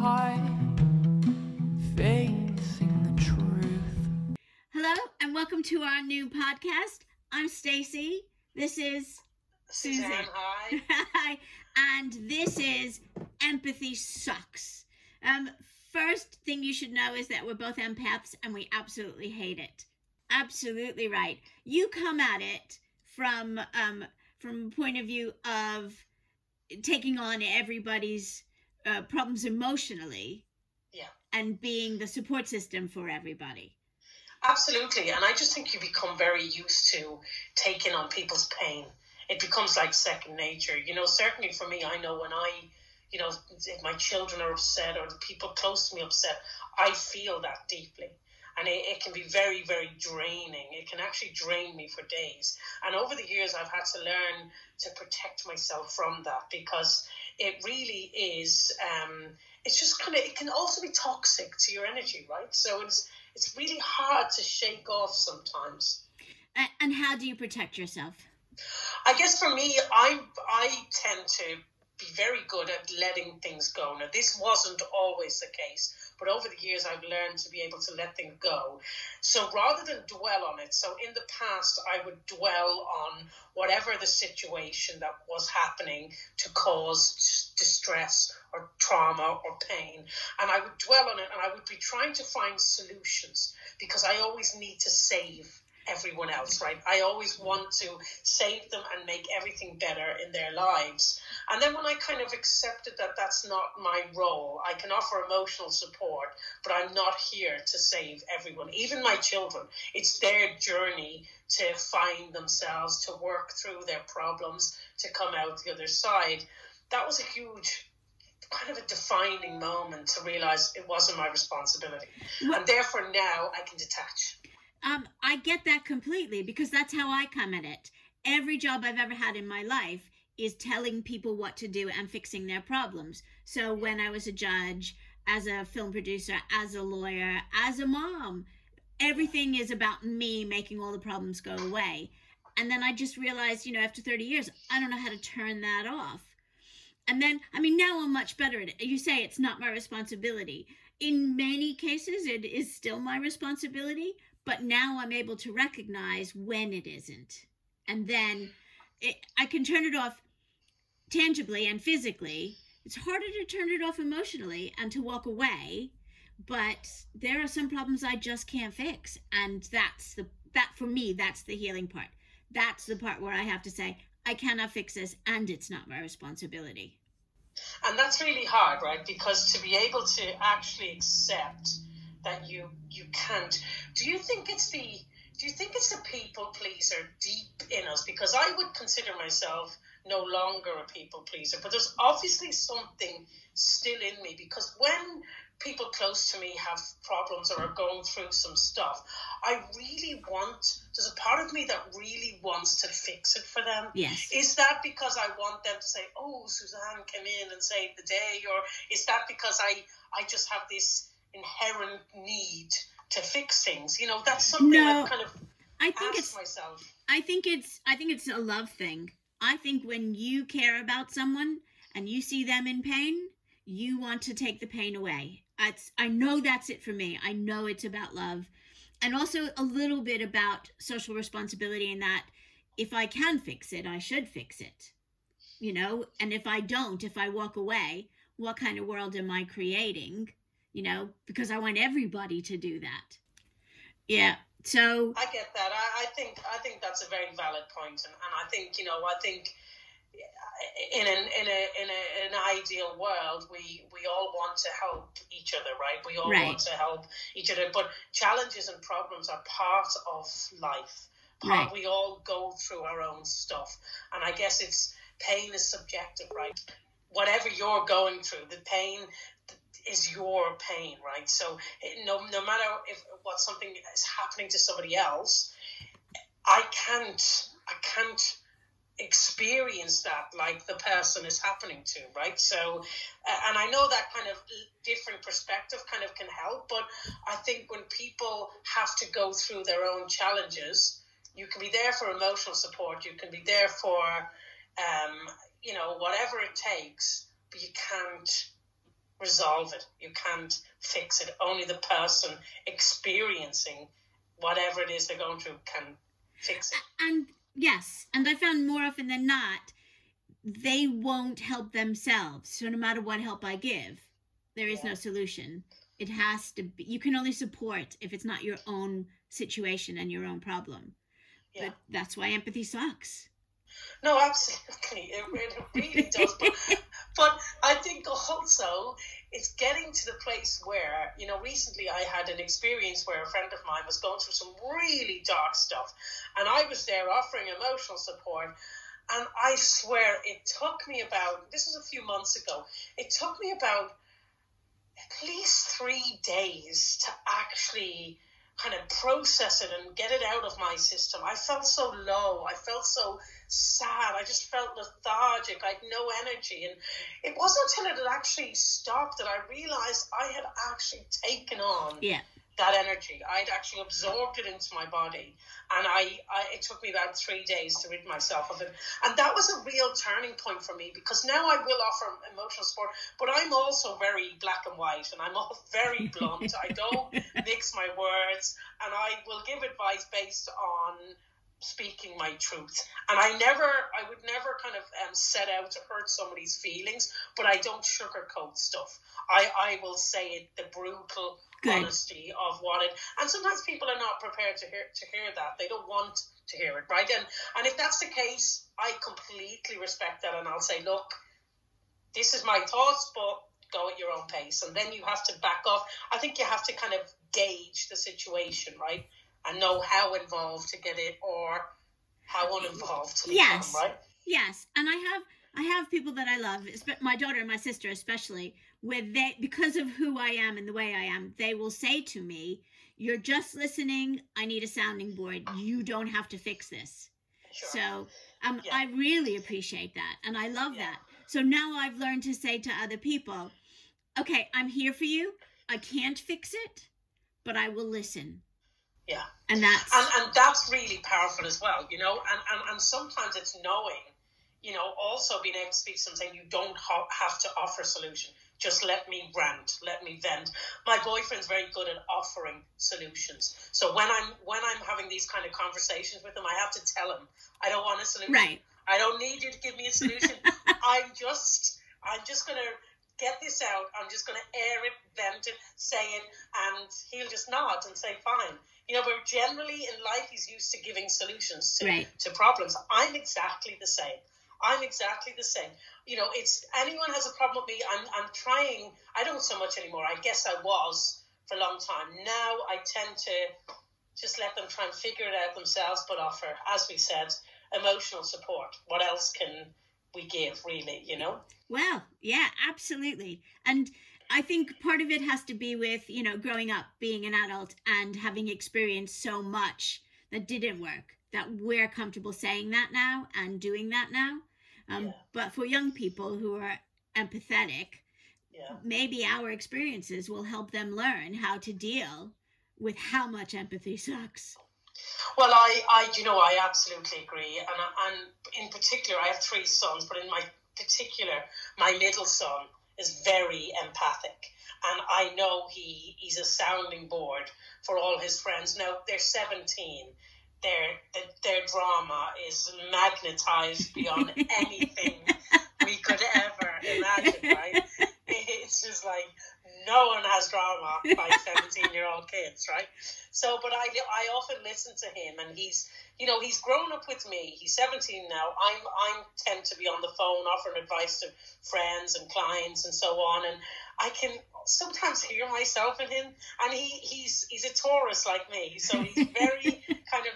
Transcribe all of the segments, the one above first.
heart, facing the truth. Hello, and welcome to our new podcast. I'm Stacey. This is Suzanne. Hi. Hi. And this is Empathy Sucks. First thing you should know is that we're both empaths and we absolutely hate it. Absolutely right. You come at it from a point of view of taking on everybody's problems emotionally, and being the support system for everybody. Absolutely. And I just think you become very used to taking on people's pain. It becomes like second nature. You know, certainly for me, I know when if my children are upset or the people close to me upset, I feel that deeply. And it can be very, very draining. It can actually drain me for days. And over the years, I've had to learn to protect myself from that, because it really is, it's just kind of, it can also be toxic to your energy, right? So it's really hard to shake off sometimes. And how do you protect yourself? I guess for me, I tend to be very good at letting things go. Now, this wasn't always the case, but over the years I've learned to be able to let things go. So rather than dwell on it, so in the past I would dwell on whatever the situation that was happening to cause distress or trauma or pain, and I would dwell on it and I would be trying to find solutions, because I always need to save everyone else, right? I always want to save them and make everything better in their lives. And then when I kind of accepted that that's not my role, I can offer emotional support, but I'm not here to save everyone, even my children. It's their journey to find themselves, to work through their problems, to come out the other side. That was a huge kind of a defining moment to realize it wasn't my responsibility. And therefore now I can detach. I get that completely, because that's how I come at it. Every job I've ever had in my life is telling people what to do and fixing their problems. So when I was a judge, as a film producer, as a lawyer, as a mom, everything is about me making all the problems go away. And then I just realized, after 30 years, I don't know how to turn that off. And then, now I'm much better at it. You say it's not my responsibility. In many cases, it is still my responsibility. But now I'm able to recognize when it isn't. And then I can turn it off tangibly and physically. It's harder to turn it off emotionally and to walk away. But there are some problems I just can't fix. And that's the healing part. That's the part where I have to say, I cannot fix this and it's not my responsibility. And that's really hard, right? Because to be able to actually accept that you can't. Do you think it's the people pleaser deep in us? Because I would consider myself no longer a people pleaser, but there's obviously something still in me, because when people close to me have problems or are going through some stuff, there's a part of me that really wants to fix it for them. Yes. Is that because I want them to say, oh, Suzanne, come in and save the day? Or is that because I just have this inherent need to fix things? That's something I've kind of asked myself. I think it's a love thing. I think when you care about someone and you see them in pain, you want to take the pain away. I know that's it for me. I know it's about love, and also a little bit about social responsibility, in that if I can fix it, I should fix it. And if I don't, if I walk away, what kind of world am I creating? Because I want everybody to do that. Yeah. So I get that. I think that's a very valid point. And I think in an ideal world, we all want to help each other, right? We all want to help each other, but challenges and problems are part of life. Right. We all go through our own stuff. And I guess pain is subjective, right? Whatever you're going through, the pain is your pain, right? So no matter what something is happening to somebody else, I can't experience that like the person is happening to, right? So, and I know that kind of different perspective kind of can help, but I think when people have to go through their own challenges, you can be there for emotional support, you can be there for, whatever it takes, but you can't resolve it. You can't fix it. Only the person experiencing whatever it is they're going through can fix it. And yes, and I found more often than not, they won't help themselves. So no matter what help I give, there is no solution. It has to be, you can only support if it's not your own situation and your own problem. Yeah. But that's why empathy sucks. No, absolutely. It really does. But I think also it's getting to the place where, you know, recently I had an experience where a friend of mine was going through some really dark stuff, and I was there offering emotional support. And I swear it took me about, this was a few months ago, it took me about at least 3 days to actually kind of process it and get it out of my system. I felt so low. I felt so sad. I just felt lethargic. I had no energy. And it wasn't until it had actually stopped that I realized I had actually taken on that energy. I'd actually absorbed it into my body. And it took me about 3 days to rid myself of it. And that was a real turning point for me, because now I will offer emotional support, but I'm also very black and white, and I'm all very blunt. I don't mix my words, and I will give advice based on speaking my truth. And I would never kind of set out to hurt somebody's feelings, but I don't sugarcoat stuff. I will say it, the brutal honesty of what it, and sometimes people are not prepared to hear that. They don't want to hear it, right? And if that's the case, I completely respect that, and I'll say, look, this is my thoughts, but go at your own pace. And then you have to back off. I think you have to kind of gauge the situation, right? And know how involved to get it or how uninvolved to become, right? Yes, and I have people that I love, my daughter and my sister especially, where they, because of who I am and the way I am, they will say to me, you're just listening, I need a sounding board, you don't have to fix this. Sure. So I really appreciate that, and I love that. So now I've learned to say to other people, okay, I'm here for you, I can't fix it, but I will listen. Yeah, and that's really powerful as well, you know, and sometimes it's knowing, you know, also being able to speak something, you don't have to offer a solution. Just let me rant, let me vent. My boyfriend's very good at offering solutions. So when I'm having these kind of conversations with him, I have to tell him, I don't want a solution. Right. I don't need you to give me a solution. I'm just going to get this out. I'm just going to air it, vent it, say it, and he'll just nod and say, fine. You know, but generally in life, he's used to giving solutions to problems. I'm exactly the same. You know, it's, anyone has a problem with me, I'm trying. I don't so much anymore. I guess I was for a long time. Now I tend to just let them try and figure it out themselves, but offer, as we said, emotional support. What else can we give, really, you know? Well, yeah, absolutely. And I think part of it has to be with, you know, growing up, being an adult and having experienced so much that didn't work, that we're comfortable saying that now and doing that now. But for young people who are empathetic, maybe our experiences will help them learn how to deal with how much empathy sucks. Well, I absolutely agree. And in particular, I have 3 sons, but in my particular, my middle son is very empathic, and I know he's a sounding board for all his friends. Now they're 17, their drama is magnetized beyond anything we could ever imagine, right? It's just like no one has drama by 17-year-old kids, right? So, but I often listen to him, and he's grown up with me. He's 17 now. I'm tend to be on the phone offering advice to friends and clients and so on, and I can sometimes hear myself in him. And he's a Taurus like me, so he's very kind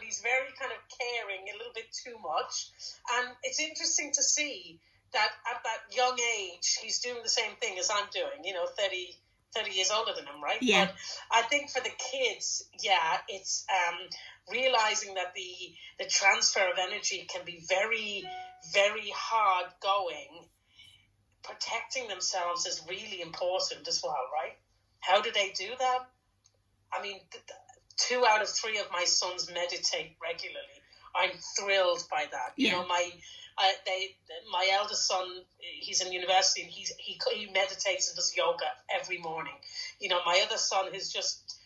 of caring, a little bit too much, and it's interesting to see that at that young age, he's doing the same thing as I'm doing, you know, 30 years older than him, right? Yeah. But I think for the kids, it's realizing that the transfer of energy can be very, very hard going. Protecting themselves is really important as well, right? How do they do that? I mean, 2 out of 3 of my sons meditate regularly. I'm thrilled by that. Yeah. You know, my eldest son, he's in university, and he meditates and does yoga every morning. You know, my other son has just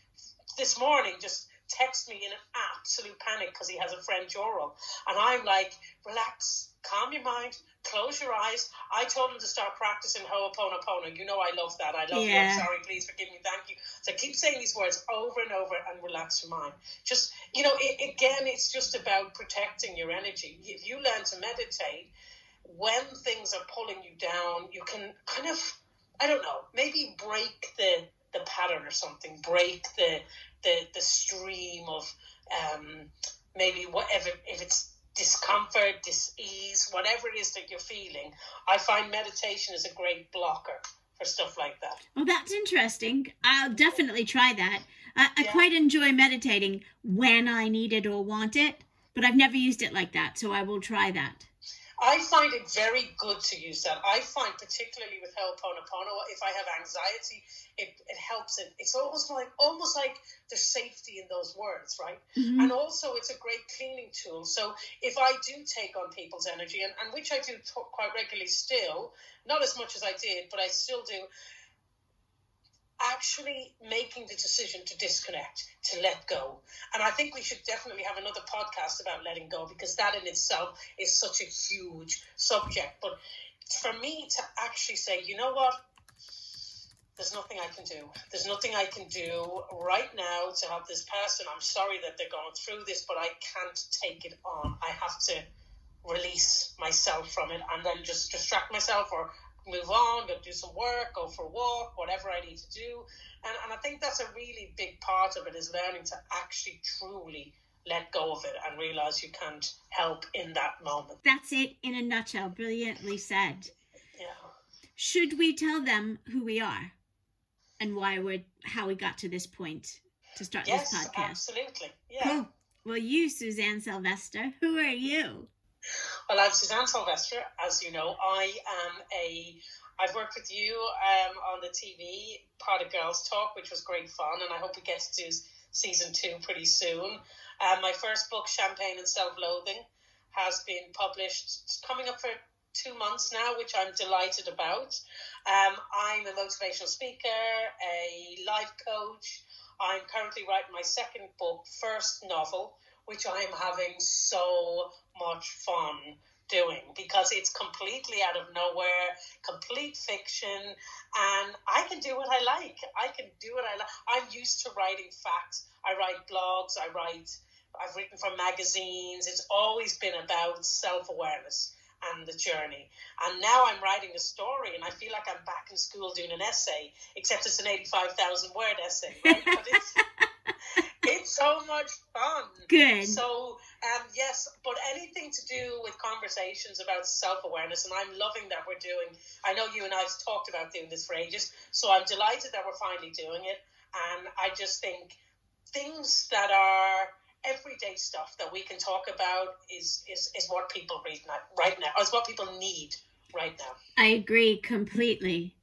this morning just texted me in an absolute panic because he has a fractural, and I'm like, relax, calm your mind, close your eyes. I told him to start practicing Ho'oponopono. You know, I love that. I love yeah. you. I'm sorry, please forgive me, thank you. So keep saying these words over and over and relax your mind. Just, you know, again, it's just about protecting your energy. If you learn to meditate, when things are pulling you down, you can kind of, I don't know, maybe break the pattern or something, break the stream of maybe whatever, if it's discomfort, dis-ease, whatever it is that you're feeling. I find meditation is a great blocker for stuff like that. Well, that's interesting. I'll definitely try that. I quite enjoy meditating when I need it or want it, but I've never used it like that, so I will try that. I find it very good to use that. I find, particularly with Ho'oponopono, if I have anxiety, it helps. It's almost like there's safety in those words, right? Mm-hmm. And also, it's a great cleaning tool. So if I do take on people's energy, and which I do quite regularly still, not as much as I did, but I still do, actually making the decision to disconnect, to let go. And I think we should definitely have another podcast about letting go, because that in itself is such a huge subject. But for me to actually say, you know what, there's nothing I can do. There's nothing I can do right now to help this person. I'm sorry that they're going through this, but I can't take it on. I have to release myself from it and then just distract myself or move on, go do some work, go for a walk, whatever I need to do. And I think that's a really big part of it, is learning to actually truly let go of it and realize you can't help in that moment. That's it in a nutshell. Brilliantly said. Yeah. Should we tell them who we are and why how we got to this point to start this podcast? Yes, absolutely. Yeah. Cool. Well, you, Suzanne Selvester, who are you? Well, I'm Suzanne Selvester, as you know. I've worked with you on the TV part of Girls Talk, which was great fun, and I hope we get to do season 2 pretty soon. My first book, Champagne and Self-Loathing, has been published. It's coming up for 2 months now, which I'm delighted about. I'm a motivational speaker, a life coach. I'm currently writing my second book, first novel, which I'm having so much fun doing, because it's completely out of nowhere, complete fiction, and I can do what I like. I can do what I like. I'm used to writing facts. I write blogs. I've written for magazines. It's always been about self-awareness and the journey. And now I'm writing a story, and I feel like I'm back in school doing an essay, except it's an 85,000 word essay, right? But it's so much fun. Good. So, yes, but anything to do with conversations about self-awareness, and I'm loving that we're doing. I know you and I have talked about doing this for ages, so I'm delighted that we're finally doing it. And I just think things that are everyday stuff that we can talk about is what people read right now, or is what people need right now. I agree completely.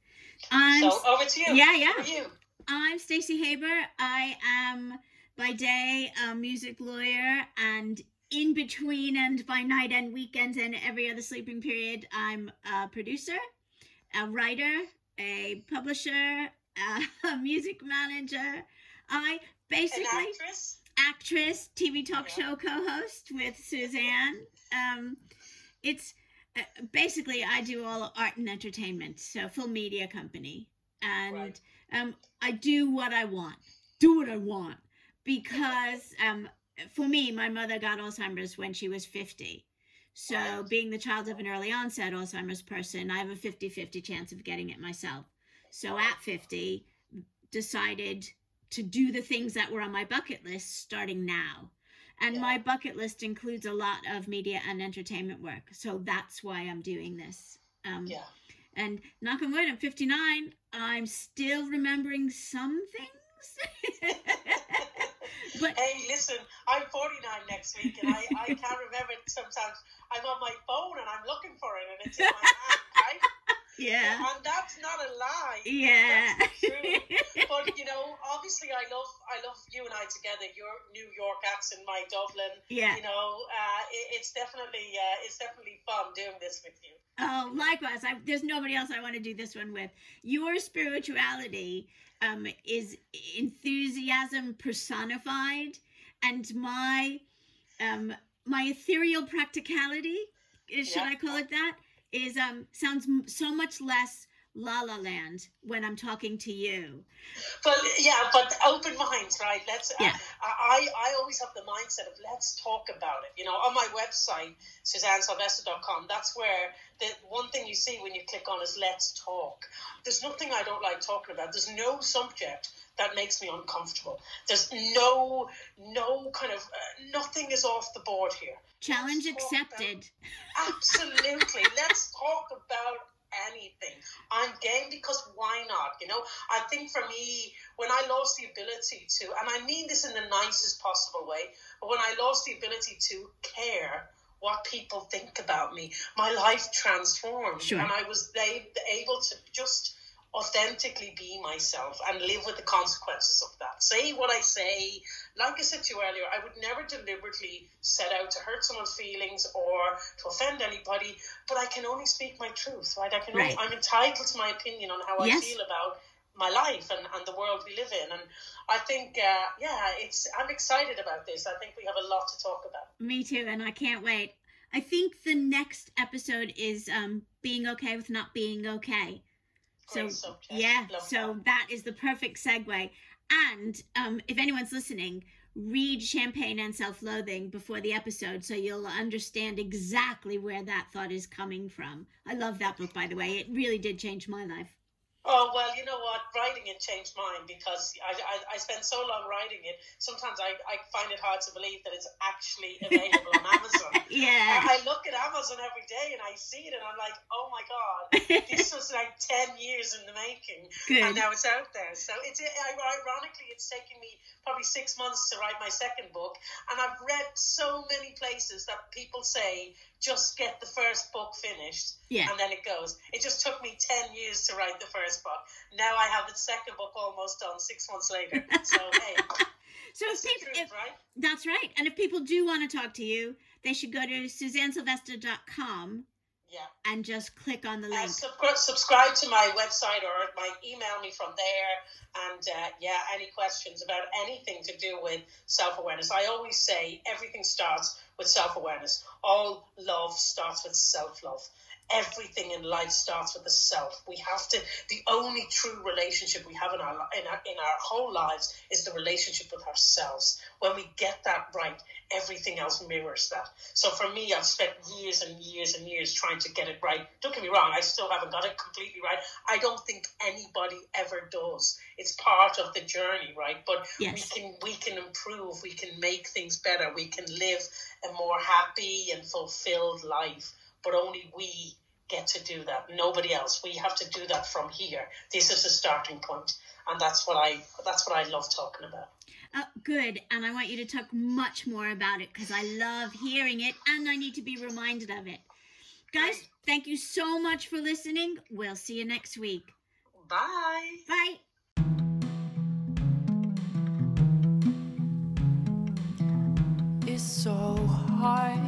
So over to you. Yeah, yeah. Over to you. I'm Stacey Haber. I am, by day, a music lawyer, and in between and by night and weekends and every other sleeping period, I'm a producer, a writer, a publisher, a music manager. I basically... An actress? Actress, TV talk show co-host with Suzanne. It's basically, I do all art and entertainment, so full media company. And right. I do what I want. Do what I want. Because for me, my mother got Alzheimer's when she was 50. So right. being the child of an early onset Alzheimer's person, I have a 50-50 chance of getting it myself. So at 50, decided to do the things that were on my bucket list starting now. And my bucket list includes a lot of media and entertainment work. So that's why I'm doing this. And knock on wood, I'm 59. I'm still remembering some things. But, hey, listen, I'm 49 next week, and I can't remember it sometimes. I'm on my phone, and I'm looking for it, and it's in my hand, right? Yeah. And that's not a lie. Yeah. That's true. But, you know, obviously I love you and I together, your New York accent, my Dublin. Yeah. You know, it's definitely fun doing this with you. Oh, likewise. There's nobody else I want to do this one with. Your spirituality is enthusiasm personified, and my ethereal practicality, should I call it that, is sounds so much less La La Land when I'm talking to you. Well, yeah, but open minds, right? Let's. Yeah. I always have the mindset of let's talk about it. You know, on my website, SuzanneSelvester.com, that's where the one thing you see when you click on is let's talk. There's nothing I don't like talking about. There's no subject that makes me uncomfortable. There's no kind of, nothing is off the board here. Challenge accepted. Absolutely. Let's talk about anything. I'm game because why not? You know, I think for me, when I lost the ability to, and I mean this in the nicest possible way, but when I lost the ability to care what people think about me, my life transformed. Sure. And I was able to just authentically be myself and live with the consequences of that. Say what I say. Like I said to you earlier, I would never deliberately set out to hurt someone's feelings or to offend anybody, but I can only speak my truth, right? I'm entitled to my opinion on how I feel about my life and the world we live in. And I think, I'm excited about this. I think we have a lot to talk about. Me too, and I can't wait. I think the next episode is being okay with not being okay. So yeah, so that is the perfect segue. And if anyone's listening, read Champagne and Self-Loathing before the episode, so you'll understand exactly where that thought is coming from. I love that book, by the way. It really did change my life. Oh, well, you know what? Writing it changed mine because I spent so long writing it. Sometimes I find it hard to believe that it's actually available on Amazon. Yeah. I look at Amazon every day and I see it and I'm like, oh my God, this was like 10 years in the making. Good. And now it's out there. So ironically, it's taken me probably 6 months to write my second book. And I've read so many places that people say, just get the first book finished, and then it goes. It just took me 10 years to write the first book. Now I have the second book almost done 6 months later. So, hey, so that's if people, the truth, right? That's right. And if people do want to talk to you, they should go to SuzanneSelvester.com and just click on the link. Subscribe to my website or email me from there. And, any questions about anything to do with self-awareness. I always say everything starts with self-awareness. All love starts with self-love. Everything in life starts with the self. We have to, the only true relationship we have in our whole lives is the relationship with ourselves. When we get that right, everything else mirrors that. So for me, I've spent years and years and years trying to get it right. Don't get me wrong, I still haven't got it completely right. I don't think anybody ever does. It's part of the journey, right? But we can improve, we can make things better, we can live a more happy and fulfilled life. But only we get to do that. Nobody else. We have to do that from here. This is the starting point, and that's what I love talking about. Good, and I want you to talk much more about it because I love hearing it, and I need to be reminded of it. Guys, thank you so much for listening. We'll see you next week. Bye. Bye. It's so hard.